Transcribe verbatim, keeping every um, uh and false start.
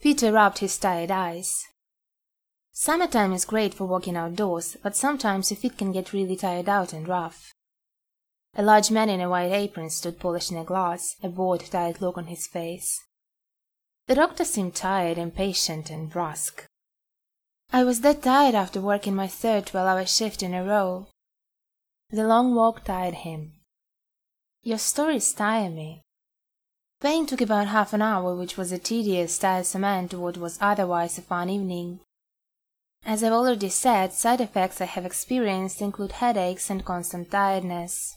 Peter rubbed his tired eyes. Summertime is great for walking outdoors, but sometimes your feet can get really tired out and rough. A large man in a white apron stood polishing a glass, a bored, tired look on his face. The doctor seemed tired, impatient, and brusque. I was that tired after working my third twelve-hour shift in a row. The long walk tired him. Your stories tire me. Paying took about half an hour, which was a tedious, tiresome end to what was otherwise a fun evening. As I've already said, side effects I have experienced include headaches and constant tiredness.